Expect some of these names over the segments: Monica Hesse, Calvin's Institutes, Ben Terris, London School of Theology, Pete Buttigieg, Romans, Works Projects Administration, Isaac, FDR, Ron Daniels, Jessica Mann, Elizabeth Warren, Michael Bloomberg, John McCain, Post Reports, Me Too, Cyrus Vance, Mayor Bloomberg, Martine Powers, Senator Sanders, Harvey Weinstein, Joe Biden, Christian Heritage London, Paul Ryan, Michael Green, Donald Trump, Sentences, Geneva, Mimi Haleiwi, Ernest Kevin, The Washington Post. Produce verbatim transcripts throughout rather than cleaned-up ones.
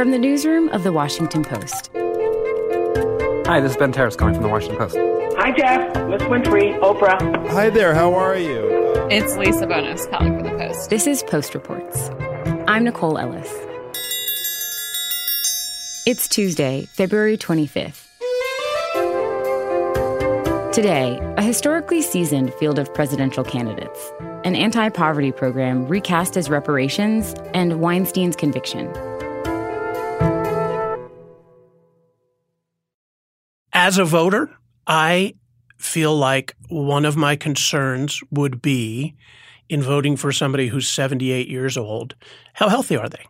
From the newsroom of The Washington Post. Hi, this is Ben Terris calling from The Washington Post. Hi, Jeff. Liz Winfrey, Oprah. Hi there. How are you? It's Lisa Bonos calling for The Post. This is Post Reports. I'm Nicole Ellis. It's Tuesday, February twenty-fifth. Today, a historically seasoned field of presidential candidates, an anti-poverty program recast as reparations, and Weinstein's conviction. As a voter, I feel like one of my concerns would be, in voting for somebody who's seventy-eight years old, how healthy are they?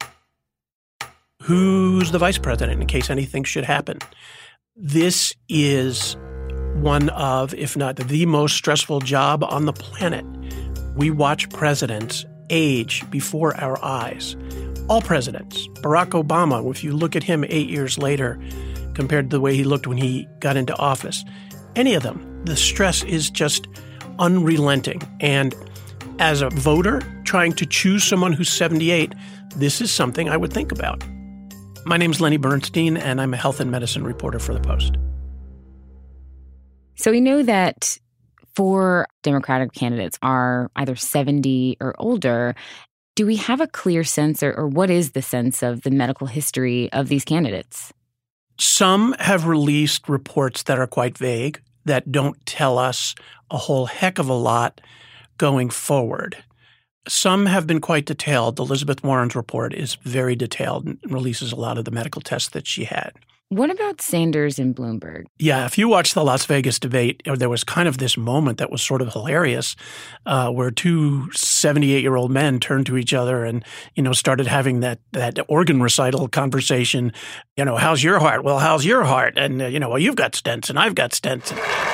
Who's the vice president in case anything should happen? This is one of, if not the most stressful job on the planet. We watch presidents age before our eyes. All presidents. Barack Obama, if you look at him eight years later compared to the way he looked when he got into office, any of them, the stress is just unrelenting. And as a voter trying to choose someone who's seventy-eight, this is something I would think about. My name's Lenny Bernstein, and I'm a health and medicine reporter for The Post. So we know that four Democratic candidates are either seventy or older. Do we have a clear sense, or, or what is the sense of the medical history of these candidates? Some have released reports that are quite vague, that don't tell us a whole heck of a lot going forward. Some have been quite detailed. Elizabeth Warren's report is very detailed and releases a lot of the medical tests that she had. What about Sanders and Bloomberg? Yeah, if you watch the Las Vegas debate, there was kind of this moment that was sort of hilarious uh, where two seventy-eight-year-old men turned to each other and, you know, started having that, that organ recital conversation. You know, how's your heart? Well, how's your heart? And, uh, you know, well, you've got stents and I've got stents.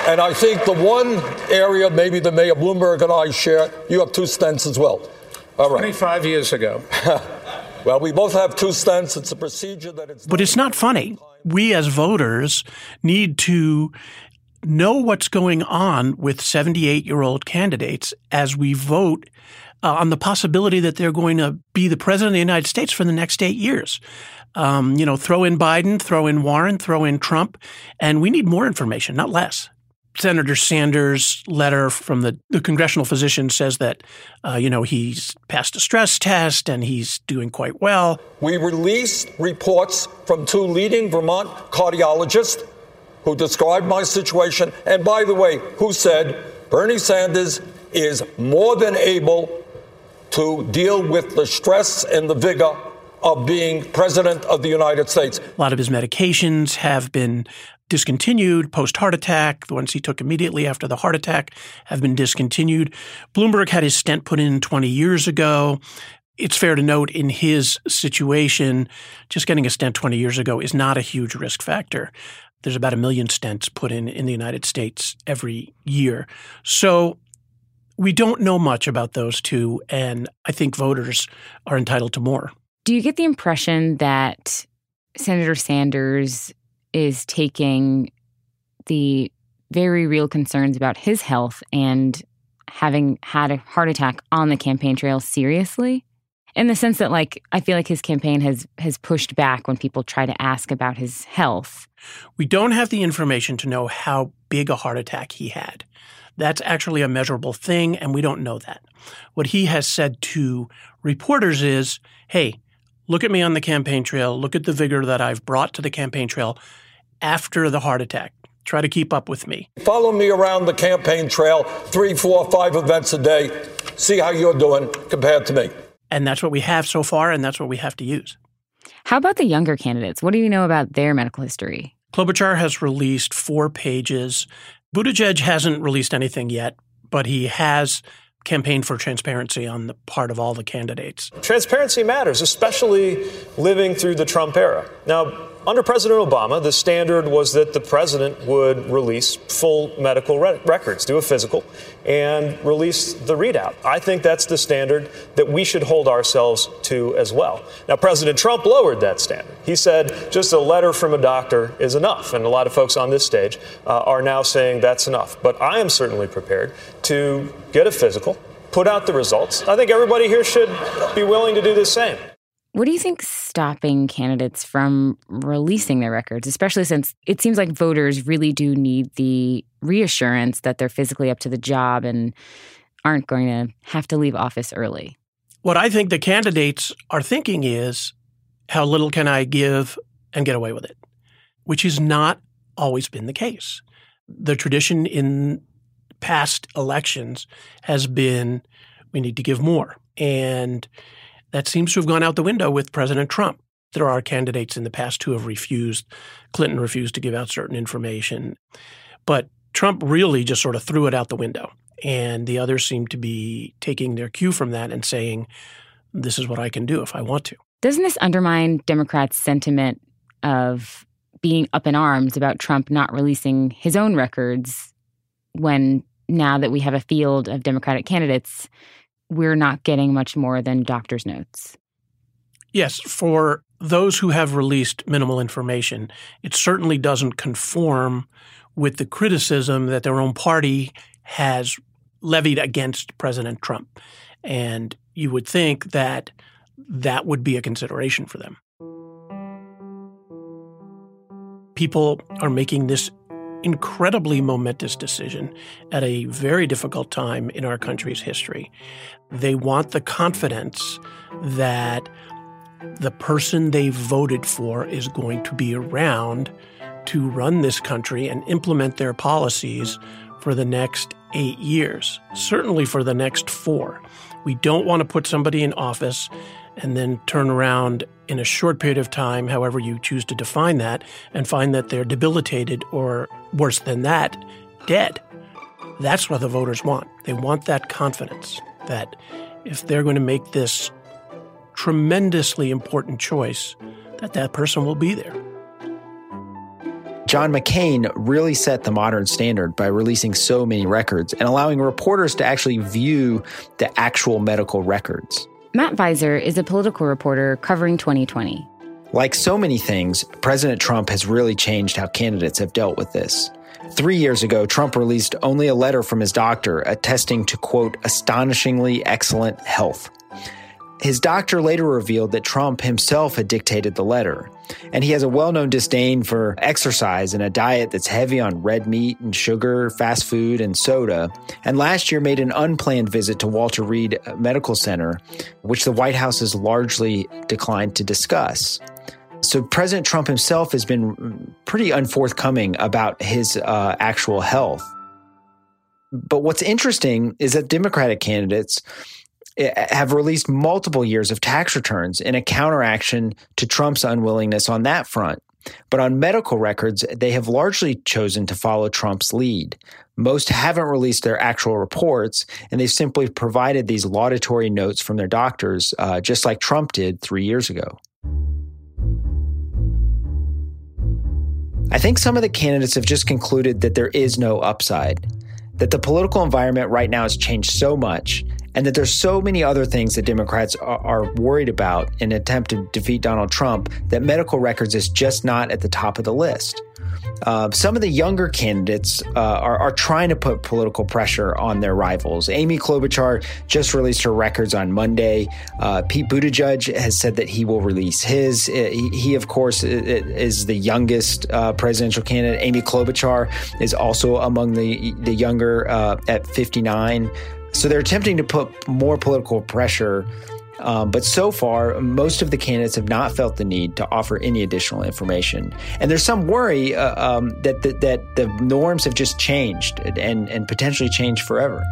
And I think the one area maybe the Mayor Bloomberg and I share, you have two stents as well. All right. twenty-five years ago. Well, we both have two stents. It's a procedure that it's... But it's not funny. We as voters need to know what's going on with seventy-eight-year-old candidates as we vote uh, on the possibility that they're going to be the president of the United States for the next eight years. Um, you know, throw in Biden, throw in Warren, throw in Trump, and we need more information, not less. Senator Sanders' letter from the, the congressional physician says that, uh, you know, he's passed a stress test and he's doing quite well. We released reports from two leading Vermont cardiologists who described my situation. And by the way, who said Bernie Sanders is more than able to deal with the stress and the vigor of being president of the United States. A lot of his medications have been discontinued post-heart attack. The ones he took immediately after the heart attack have been discontinued. Bloomberg had his stent put in twenty years ago. It's fair to note in his situation, just getting a stent twenty years ago is not a huge risk factor. There's about a million stents put in in the United States every year. So we don't know much about those two, and I think voters are entitled to more. Do you get the impression that Senator Sanders is taking the very real concerns about his health and having had a heart attack on the campaign trail seriously? In the sense that, like, I feel like his campaign has has pushed back when people try to ask about his health. We don't have the information to know how big a heart attack he had. That's actually a measurable thing, and we don't know that. What he has said to reporters is, hey, look at me on the campaign trail. Look at the vigor that I've brought to the campaign trail after the heart attack. Try to keep up with me. Follow me around the campaign trail, three, four, five events a day. See how you're doing compared to me. And that's what we have so far, and that's what we have to use. How about the younger candidates? What do you know about their medical history? Klobuchar has released four pages. Buttigieg hasn't released anything yet, but he has campaigned for transparency on the part of all the candidates. Transparency matters, especially living through the Trump era. Now, under President Obama, the standard was that the president would release full medical re- records, do a physical, and release the readout. I think that's the standard that we should hold ourselves to as well. Now, President Trump lowered that standard. He said just a letter from a doctor is enough, and a lot of folks on this stage uh, are now saying that's enough. But I am certainly prepared to get a physical, put out the results. I think everybody here should be willing to do the same. What do you think stopping candidates from releasing their records, especially since it seems like voters really do need the reassurance that they're physically up to the job and aren't going to have to leave office early? What I think the candidates are thinking is, how little can I give and get away with it, which has not always been the case. The tradition in past elections has been we need to give more. And that seems to have gone out the window with President Trump. There are candidates in the past who have refused. Clinton refused to give out certain information. But Trump really just sort of threw it out the window. And the others seem to be taking their cue from that and saying, this is what I can do if I want to. Doesn't this undermine Democrats' sentiment of being up in arms about Trump not releasing his own records when now that we have a field of Democratic candidates, we're not getting much more than doctor's notes? Yes. For those who have released minimal information, it certainly doesn't conform with the criticism that their own party has levied against President Trump. And you would think that that would be a consideration for them. People are making this incredibly momentous decision at a very difficult time in our country's history. They want the confidence that the person they voted for is going to be around to run this country and implement their policies for the next eight years, certainly for the next four. We don't want to put somebody in office and then turn around in a short period of time, however you choose to define that, and find that they're debilitated or, worse than that, dead. That's what the voters want. They want that confidence that if they're going to make this tremendously important choice, that that person will be there. John McCain really set the modern standard by releasing so many records and allowing reporters to actually view the actual medical records. Matt Viser is a political reporter covering twenty twenty. Like so many things, President Trump has really changed how candidates have dealt with this. Three years ago, Trump released only a letter from his doctor attesting to, quote, astonishingly excellent health. His doctor later revealed that Trump himself had dictated the letter, and he has a well-known disdain for exercise and a diet that's heavy on red meat and sugar, fast food, and soda, and last year made an unplanned visit to Walter Reed Medical Center, which the White House has largely declined to discuss. So President Trump himself has been pretty unforthcoming about his uh, actual health. But what's interesting is that Democratic candidates have released multiple years of tax returns in a counteraction to Trump's unwillingness on that front. But on medical records, they have largely chosen to follow Trump's lead. Most haven't released their actual reports, and they've simply provided these laudatory notes from their doctors, uh, just like Trump did three years ago. I think some of the candidates have just concluded that there is no upside, that the political environment right now has changed so much, and that there's so many other things that Democrats are worried about in an attempt to defeat Donald Trump that medical records is just not at the top of the list. Uh, some of the younger candidates uh, are, are trying to put political pressure on their rivals. Amy Klobuchar just released her records on Monday. Uh, Pete Buttigieg has said that he will release his. He, he of course, is the youngest uh, presidential candidate. Amy Klobuchar is also among the, the younger uh, at fifty-nine. So they're attempting to put more political pressure, um, but so far, most of the candidates have not felt the need to offer any additional information. And there's some worry uh, um, that, that that the norms have just changed and, and potentially changed forever.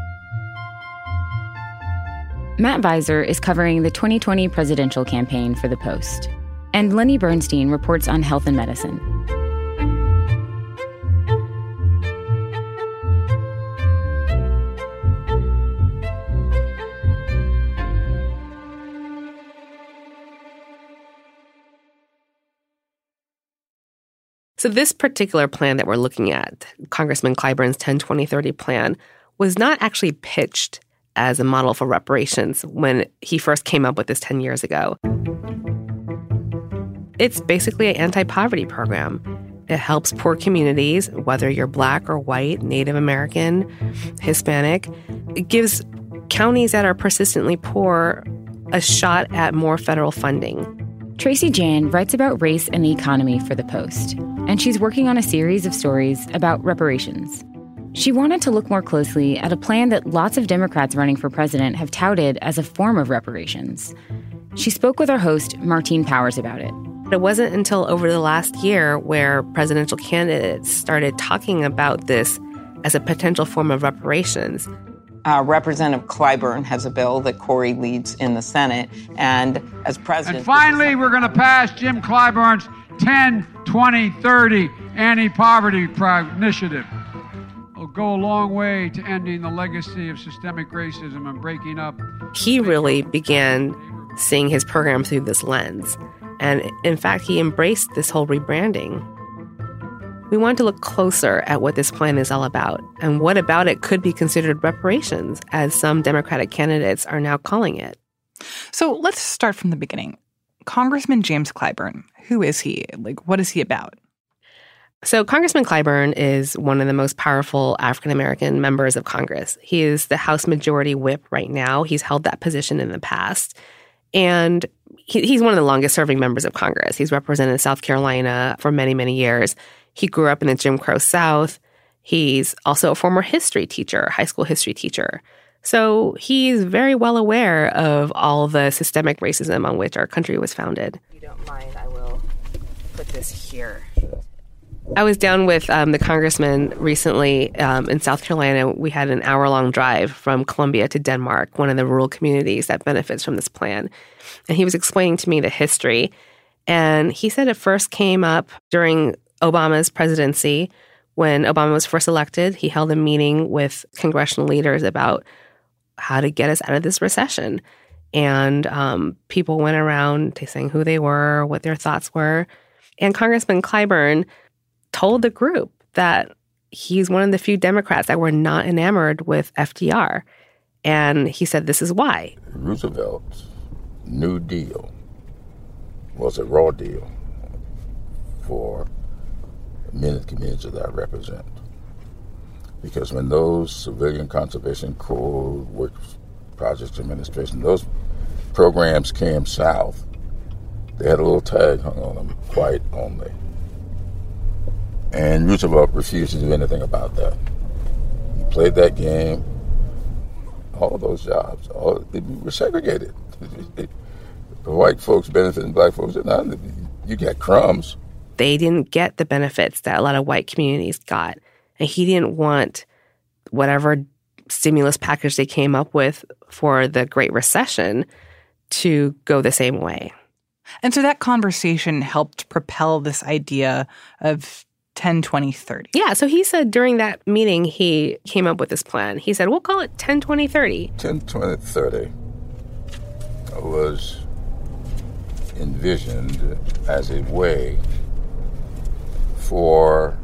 Matt Viser is covering the twenty twenty presidential campaign for The Post. And Lenny Bernstein reports on health and medicine. So this particular plan that we're looking at, Congressman Clyburn's ten twenty thirty plan, was not actually pitched as a model for reparations when he first came up with this ten years ago. It's basically an anti-poverty program. It helps poor communities, whether you're Black or white, Native American, Hispanic. It gives counties that are persistently poor a shot at more federal funding. Tracy Jan writes about race and the economy for The Post, and she's working on a series of stories about reparations. She wanted to look more closely at a plan that lots of Democrats running for president have touted as a form of reparations. She spoke with our host, Martine Powers, about it. It wasn't until over the last year where presidential candidates started talking about this as a potential form of reparations. Uh, Representative Clyburn has a bill that Cory leads in the Senate, and as president... And finally, we're going to pass Jim Clyburn's ten, twenty, thirty anti-poverty initiative. It'll go a long way to ending the legacy of systemic racism and breaking up... He really began seeing his program through this lens, and in fact, he embraced this whole rebranding. We want to look closer at what this plan is all about and what about it could be considered reparations, as some Democratic candidates are now calling it. So let's start from the beginning. Congressman James Clyburn, who is he? Like, what is he about? So Congressman Clyburn is one of the most powerful African-American members of Congress. He is the House Majority Whip right now. He's held that position in the past. And he, he's one of the longest-serving members of Congress. He's represented South Carolina for many, many years. He grew up in the Jim Crow South. He's also a former history teacher, high school history teacher. So he's very well aware of all the systemic racism on which our country was founded. If you don't mind, I will put this here. I was down with um, the congressman recently um, in South Carolina. We had an hour-long drive from Columbia to Denmark, one of the rural communities that benefits from this plan. And he was explaining to me the history. And he said it first came up during Obama's presidency. When Obama was first elected, he held a meeting with congressional leaders about how to get us out of this recession. And um, people went around saying who they were, what their thoughts were. And Congressman Clyburn told the group that he's one of the few Democrats that were not enamored with F D R. And he said this is why. Roosevelt's New Deal was a raw deal for many communities that I represent. Because when those Civilian Conservation Corps, Works Projects Administration, those programs came south, they had a little tag hung on them, white only. And Roosevelt refused to do anything about that. He played that game. All those jobs, all they were segregated. The white folks benefiting black folks. You got crumbs. They didn't get the benefits that a lot of white communities got. And he didn't want whatever stimulus package they came up with for the Great Recession to go the same way. And so that conversation helped propel this idea of ten, twenty, thirty. Yeah, so he said during that meeting he came up with this plan. He said, we'll call it ten, twenty, thirty. ten, twenty, thirty was envisioned as a way for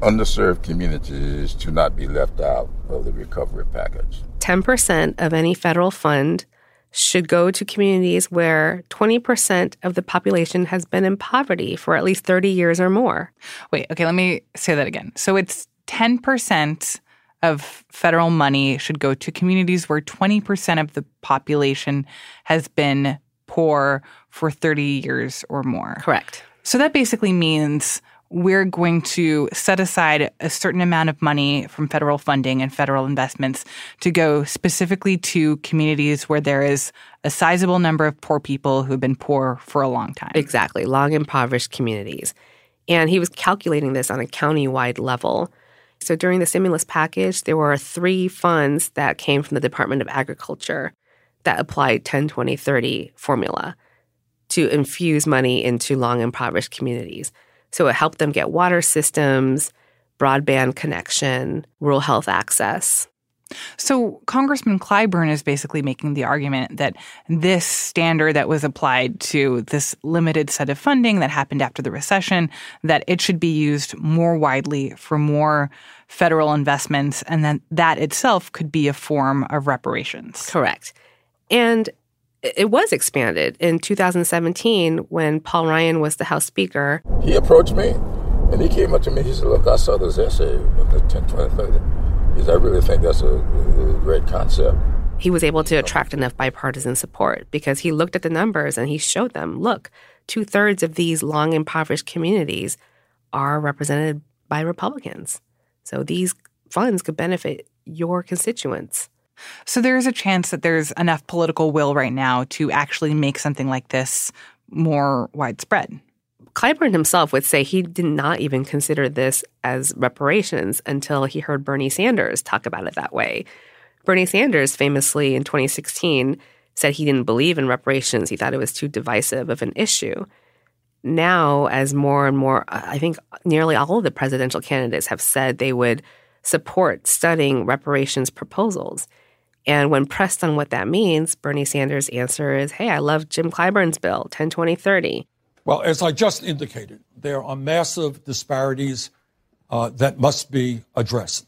underserved communities to not be left out of the recovery package. ten percent of any federal fund should go to communities where twenty percent of the population has been in poverty for at least thirty years or more. Wait, okay, let me say that again. So it's ten percent of federal money should go to communities where twenty percent of the population has been poor for thirty years or more. Correct. So that basically means we're going to set aside a certain amount of money from federal funding and federal investments to go specifically to communities where there is a sizable number of poor people who've been poor for a long time. Exactly, long impoverished communities. And he was calculating this on a county-wide level. So during the stimulus package, there were three funds that came from the Department of Agriculture that applied ten, twenty, thirty formula to infuse money into long impoverished communities. So it helped them get water systems, broadband connection, rural health access. So Congressman Clyburn is basically making the argument that this standard that was applied to this limited set of funding that happened after the recession, that it should be used more widely for more federal investments, and that that itself could be a form of reparations. Correct. And it was expanded in two thousand seventeen when Paul Ryan was the House Speaker. He approached me, and he came up to me. He said, look, I saw this essay of the ten, twenty, thirty. He said, I really think that's a, a great concept. he was able to attract enough bipartisan support because he looked at the numbers and he showed them, look, two-thirds of these long impoverished communities are represented by Republicans. So these funds could benefit your constituents. So there is a chance that there's enough political will right now to actually make something like this more widespread. Clyburn himself would say he did not even consider this as reparations until he heard Bernie Sanders talk about it that way. Bernie Sanders famously in twenty sixteen said he didn't believe in reparations. He thought it was too divisive of an issue. Now, as more and more, I think nearly all of the presidential candidates have said they would support studying reparations proposals. And when pressed on what that means, Bernie Sanders' answer is, hey, I love Jim Clyburn's bill, ten twenty thirty. Well, as I just indicated, there are massive disparities uh, that must be addressed.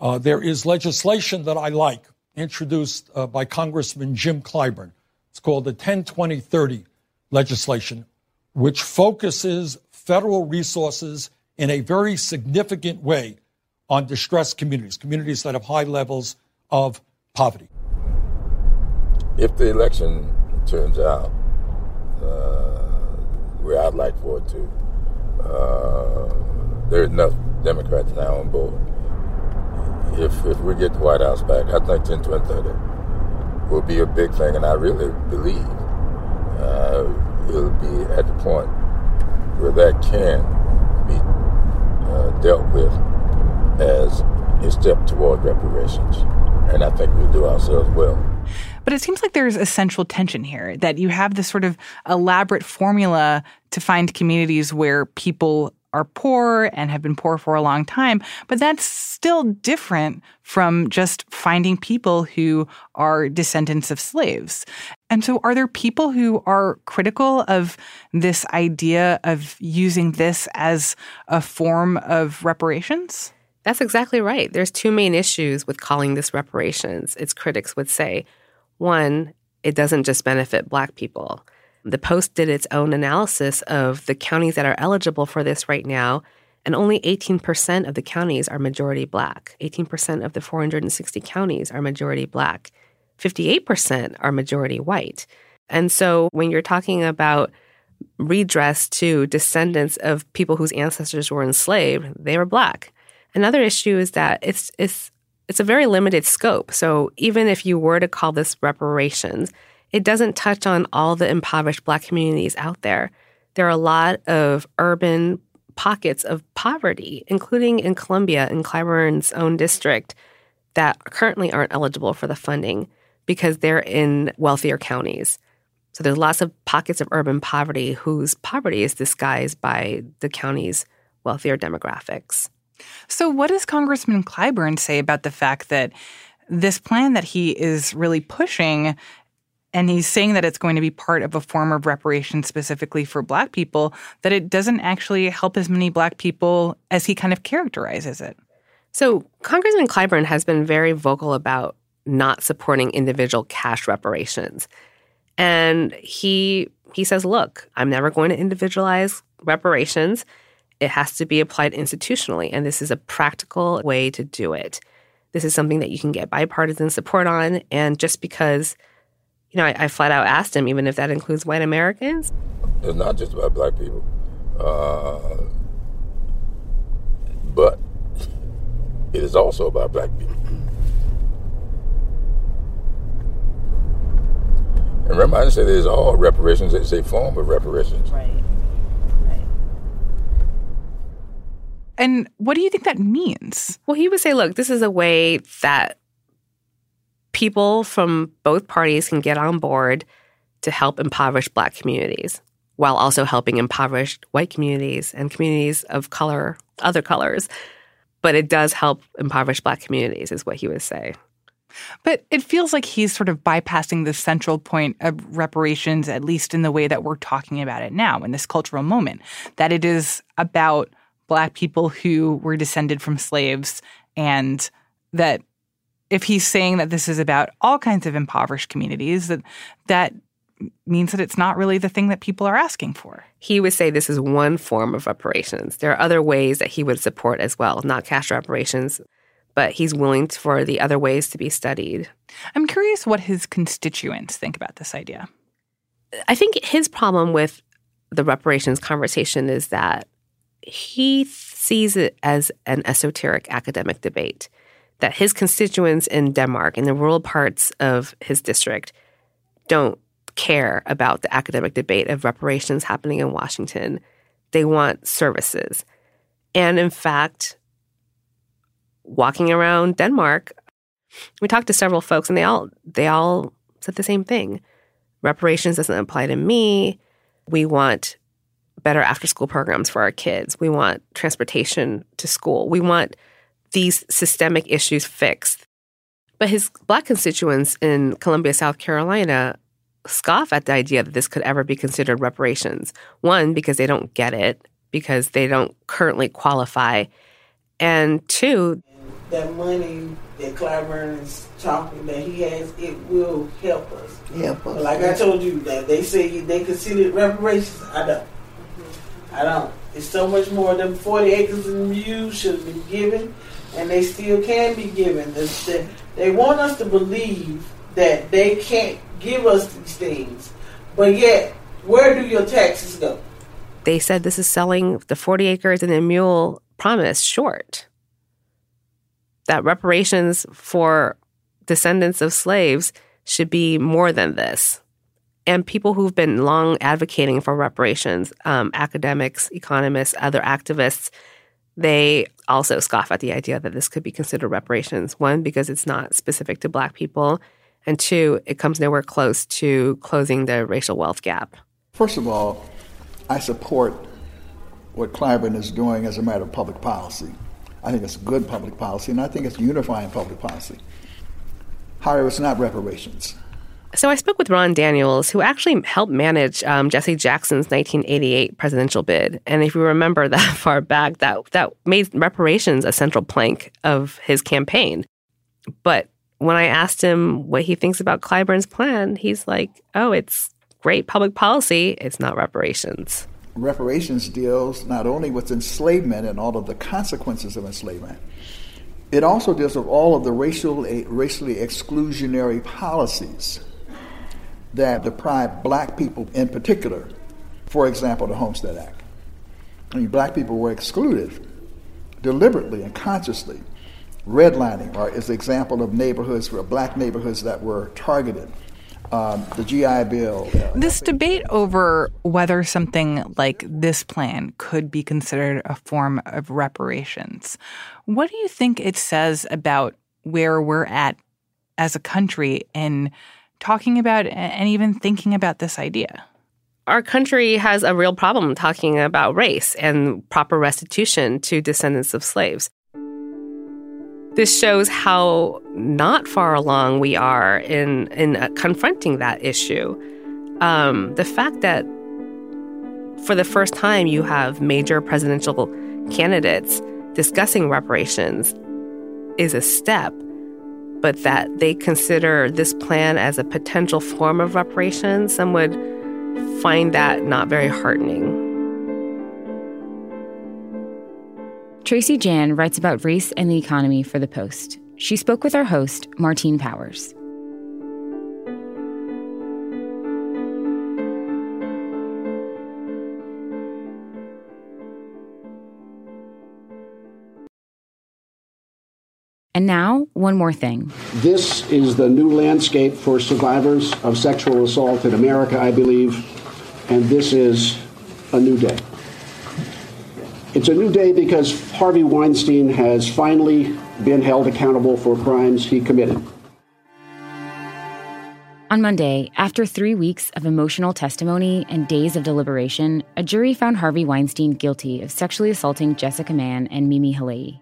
Uh, there is legislation that I like, introduced uh, by Congressman Jim Clyburn. It's called the ten twenty thirty legislation, which focuses federal resources in a very significant way on distressed communities, communities that have high levels of poverty. If the election turns out uh, where I'd like for it to, uh, there are enough Democrats now on board. If if we get the White House back, I think ten twenty thirty will be a big thing, and I really believe uh, we'll be at the point where that can be uh, dealt with as a step toward reparations, and I think we'll do ourselves well. But it seems like there's a central tension here, that you have this sort of elaborate formula to find communities where people are poor and have been poor for a long time, but that's still different from just finding people who are descendants of slaves. And so are there people who are critical of this idea of using this as a form of reparations? That's exactly right. There's two main issues with calling this reparations, its critics would say. One, it doesn't just benefit Black people. The Post did its own analysis of the counties that are eligible for this right now, and only eighteen percent of the counties are majority Black. eighteen percent of the four hundred sixty counties are majority Black. fifty-eight percent are majority white. And so when you're talking about redress to descendants of people whose ancestors were enslaved, they were Black. Another issue is that it's it's it's a very limited scope. So even if you were to call this reparations, it doesn't touch on all the impoverished Black communities out there. There are a lot of urban pockets of poverty, including in Columbia, in Clyburn's own district, that currently aren't eligible for the funding because they're in wealthier counties. So there's lots of pockets of urban poverty whose poverty is disguised by the county's wealthier demographics. So what does Congressman Clyburn say about the fact that this plan that he is really pushing, and he's saying that it's going to be part of a form of reparation specifically for Black people, that it doesn't actually help as many Black people as he kind of characterizes it? So Congressman Clyburn has been very vocal about not supporting individual cash reparations. And he he says, look, I'm never going to individualize reparations. It has to be applied institutionally, and this is a practical way to do it. This is something that you can get bipartisan support on, and just because... You know, I, I flat out asked him, even if that includes white Americans. It's not just about Black people. Uh, but it is also about Black people. And remember, I didn't say there's all reparations. It's a form of reparations. Right. Right. And what do you think that means? Well, he would say, look, this is a way that people from both parties can get on board to help impoverish Black communities while also helping impoverished white communities and communities of color, other colors. But it does help impoverish Black communities is what he would say. But it feels like he's sort of bypassing the central point of reparations, at least in the way that we're talking about it now in this cultural moment, that it is about Black people who were descended from slaves, and that if he's saying that this is about all kinds of impoverished communities, that that means that it's not really the thing that people are asking for. He would say this is one form of reparations. There are other ways that he would support as well, not cash reparations, but he's willing for the other ways to be studied. I'm curious what his constituents think about this idea. I think his problem with the reparations conversation is that he sees it as an esoteric academic debate, that his constituents in Denmark, in the rural parts of his district, don't care about the academic debate of reparations happening in Washington. They want services. And in fact, walking around Denmark, we talked to several folks, and they all they all said the same thing. Reparations doesn't apply to me. We want better after-school programs for our kids. We want transportation to school. We want these systemic issues fixed. But his Black constituents in Columbia, South Carolina, scoff at the idea that this could ever be considered reparations. One, because they don't get it, because they don't currently qualify. And two, that money that Clyburn is talking that he has, it will help us. Help us. Like I told you, that they say they consider reparations. I don't. I don't. It's so much more than forty acres and mules should have been given, and they still can be given. They want us to believe that they can't give us these things, but yet, where do your taxes go? They said this is selling the forty acres and the mule promise short. That reparations for descendants of slaves should be more than this. And people who've been long advocating for reparations, um, academics, economists, other activists, they also scoff at the idea that this could be considered reparations. One, because it's not specific to Black people. And two, it comes nowhere close to closing the racial wealth gap. First of all, I support what Clyburn is doing as a matter of public policy. I think it's good public policy, and I think it's unifying public policy. However, it's not reparations. So I spoke with Ron Daniels, who actually helped manage um, Jesse Jackson's nineteen eighty-eight presidential bid. And if you remember that far back, that that made reparations a central plank of his campaign. But when I asked him what he thinks about Clyburn's plan, he's like, oh, it's great public policy. It's not reparations. Reparations deals not only with enslavement and all of the consequences of enslavement, it also deals with all of the racial, racially exclusionary policies that deprived Black people in particular. For example, the Homestead Act. I mean, Black people were excluded deliberately and consciously. Redlining or, is an example of neighborhoods, Black neighborhoods that were targeted. Um, the G I Bill. Uh, this debate over whether something like this plan could be considered a form of reparations, what do you think it says about where we're at as a country in talking about and even thinking about this idea? Our country has a real problem talking about race and proper restitution to descendants of slaves. This shows how not far along we are in, in uh, confronting that issue. Um, the fact that for the first time you have major presidential candidates discussing reparations is a step, but that they consider this plan as a potential form of reparations, some would find that not very heartening. Tracy Jan writes about race and the economy for The Post. She spoke with our host, Martine Powers. And now, one more thing. This is the new landscape for survivors of sexual assault in America, I believe, and this is a new day. It's a new day because Harvey Weinstein has finally been held accountable for crimes he committed. On Monday, after three weeks of emotional testimony and days of deliberation, a jury found Harvey Weinstein guilty of sexually assaulting Jessica Mann and Mimi Haleiwi.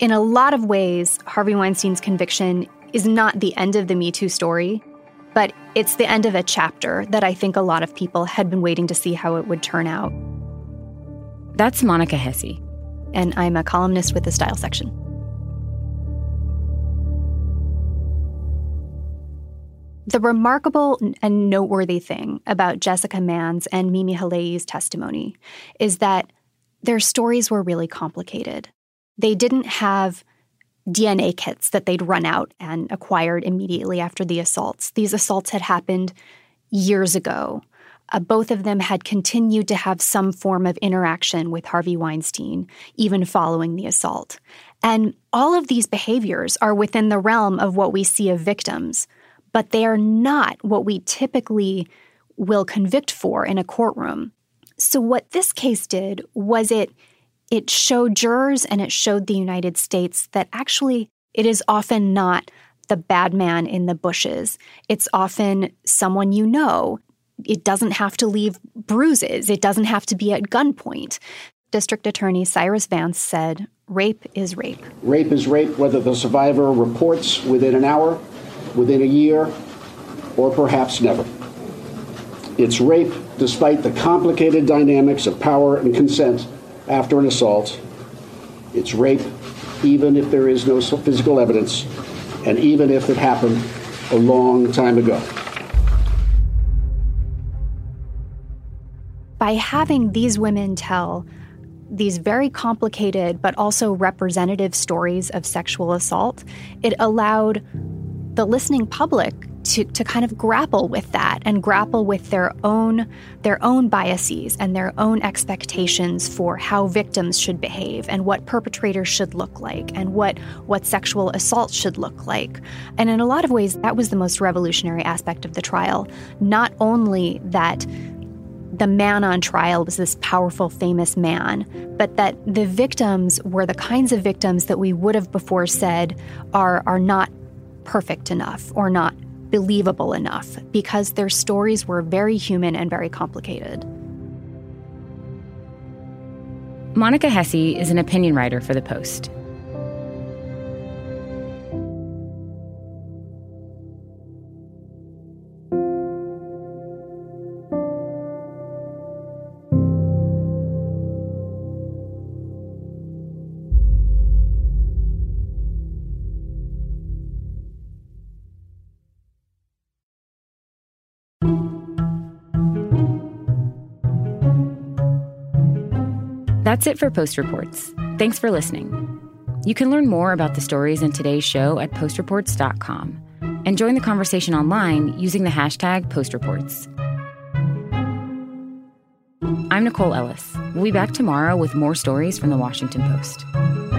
In a lot of ways, Harvey Weinstein's conviction is not the end of the Me Too story, but it's the end of a chapter that I think a lot of people had been waiting to see how it would turn out. That's Monica Hesse. And I'm a columnist with the Style section. The remarkable and noteworthy thing about Jessica Mann's and Mimi Haleiwi's testimony is that their stories were really complicated. they didn't have D N A kits that they'd run out and acquired immediately after the assaults. These assaults had happened years ago. Uh, both of them had continued to have some form of interaction with Harvey Weinstein, even following the assault. And all of these behaviors are within the realm of what we see of victims, but they are not what we typically will convict for in a courtroom. So what this case did was it it showed jurors and it showed the United States that actually it is often not the bad man in the bushes. It's often someone you know. It doesn't have to leave bruises. It doesn't have to be at gunpoint. District Attorney Cyrus Vance said, rape is rape. Rape is rape, whether the survivor reports within an hour, within a year, or perhaps never. It's rape despite the complicated dynamics of power and consent after an assault. It's rape even if there is no physical evidence, and even if it happened a long time ago. By having these women tell these very complicated but also representative stories of sexual assault, it allowed the listening public to, to kind of grapple with that and grapple with their own, their own biases and their own expectations for how victims should behave and what perpetrators should look like and what, what sexual assault should look like. And in a lot of ways, that was the most revolutionary aspect of the trial. Not only that the man on trial was this powerful, famous man, but that the victims were the kinds of victims that we would have before said are, are not perfect enough or not believable enough, because their stories were very human and very complicated. Monica Hesse is an opinion writer for The Post. That's it for Post Reports. Thanks for listening. You can learn more about the stories in today's show at post reports dot com and join the conversation online using the hashtag Post Reports. I'm Nicole Ellis. We'll be back tomorrow with more stories from The Washington Post.